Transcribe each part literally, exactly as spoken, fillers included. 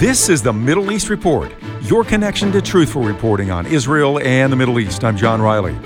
This is the Middle East Report, your connection to truthful reporting on Israel and the Middle East. I'm John Riley.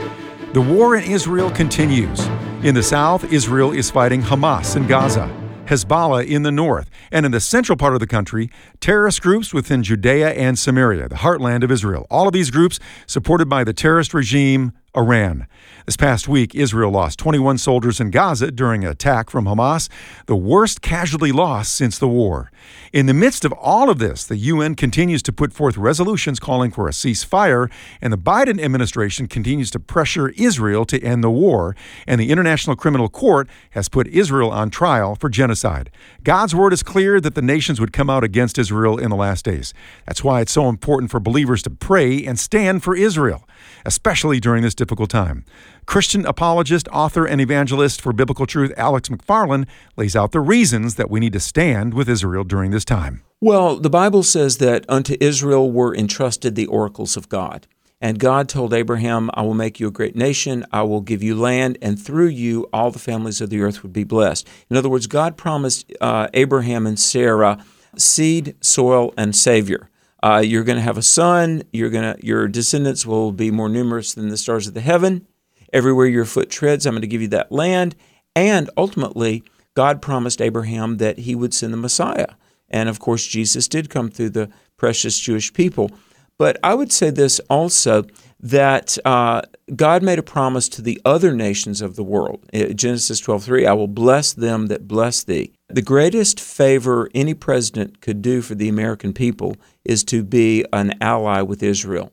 The war in Israel continues. In the south, Israel is fighting Hamas in Gaza, Hezbollah in the north, and in the central part of the country, terrorist groups within Judea and Samaria, the heartland of Israel. All of these groups supported by the terrorist regime, Iran. This past week, Israel lost twenty-one soldiers in Gaza during an attack from Hamas, the worst casualty loss since the war. In the midst of all of this, the U N continues to put forth resolutions calling for a ceasefire, and the Biden administration continues to pressure Israel to end the war, and the International Criminal Court has put Israel on trial for genocide. God's word is clear that the nations would come out against Israel in the last days. That's why it's so important for believers to pray and stand for Israel, especially during this difficult time. Christian apologist, author, and evangelist for biblical truth, Alex McFarland, lays out the reasons that we need to stand with Israel during this time. Well, the Bible says that unto Israel were entrusted the oracles of God. And God told Abraham, I will make you a great nation, I will give you land, and through you all the families of the earth would be blessed. In other words, God promised uh, Abraham and Sarah seed, soil, and Savior. Uh, you're going to have a son. You're going to your descendants will be more numerous than the stars of the heaven. Everywhere your foot treads, I'm going to give you that land. And ultimately, God promised Abraham that he would send the Messiah. And of course, Jesus did come through the precious Jewish people. But I would say this also, that uh, God made a promise to the other nations of the world. Genesis twelve three, I will bless them that bless thee. The greatest favor any president could do for the American people is to be an ally with Israel.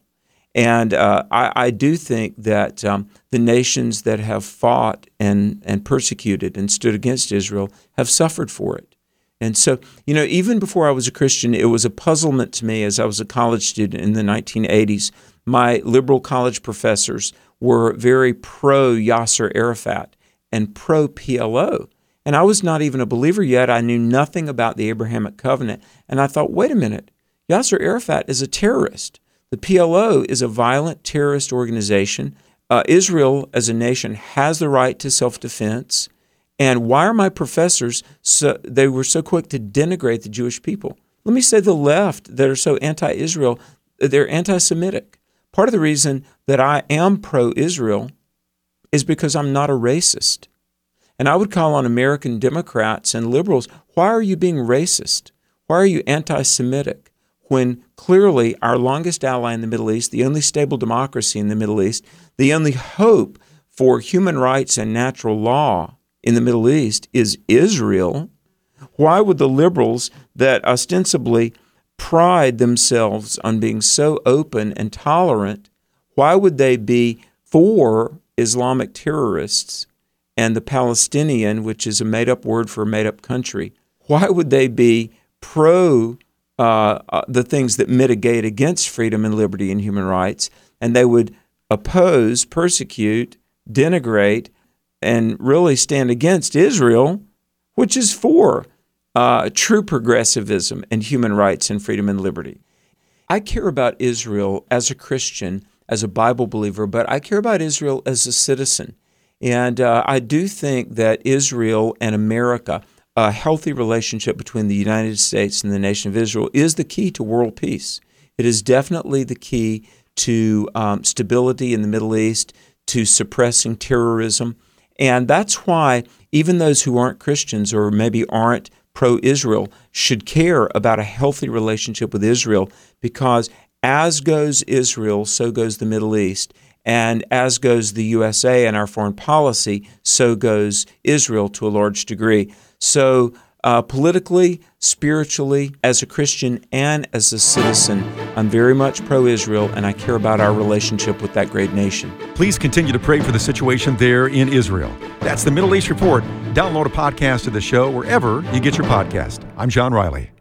And uh, I, I do think that um, the nations that have fought and, and persecuted and stood against Israel have suffered for it. And so, you know, even before I was a Christian, it was a puzzlement to me as I was a college student in the nineteen eighties. My liberal college professors were very pro-Yasser Arafat and pro-P L O. And I was not even a believer yet. I knew nothing about the Abrahamic covenant. And I thought, wait a minute, Yasser Arafat is a terrorist. The P L O is a violent terrorist organization. Uh, Israel as a nation has the right to self-defense. And why are my professors, so, they were so quick to denigrate the Jewish people? Let me say the left that are so anti-Israel, they're anti-Semitic. Part of the reason that I am pro-Israel is because I'm not a racist. And I would call on American Democrats and liberals, why are you being racist? Why are you anti-Semitic? When clearly our longest ally in the Middle East, the only stable democracy in the Middle East, the only hope for human rights and natural law in the Middle East is Israel. Why would the liberals that ostensibly pride themselves on being so open and tolerant, why would they be for Islamic terrorists and the Palestinian, which is a made-up word for a made-up country, why would they be pro uh, the things that mitigate against freedom and liberty and human rights, and they would oppose, persecute, denigrate, and really stand against Israel, which is for uh, true progressivism and human rights and freedom and liberty. I care about Israel as a Christian, as a Bible believer, but I care about Israel as a citizen. And uh, I do think that Israel and America, a healthy relationship between the United States and the nation of Israel, is the key to world peace. It is definitely the key to um, stability in the Middle East, to suppressing terrorism. And that's why even those who aren't Christians or maybe aren't pro-Israel should care about a healthy relationship with Israel, because as goes Israel, so goes the Middle East. And as goes the U S A and our foreign policy, so goes Israel to a large degree. So uh, politically, spiritually, as a Christian and as a citizen, I'm very much pro-Israel, and I care about our relationship with that great nation. Please continue to pray for the situation there in Israel. That's the Middle East Report. Download a podcast of the show wherever you get your podcast. I'm John Riley.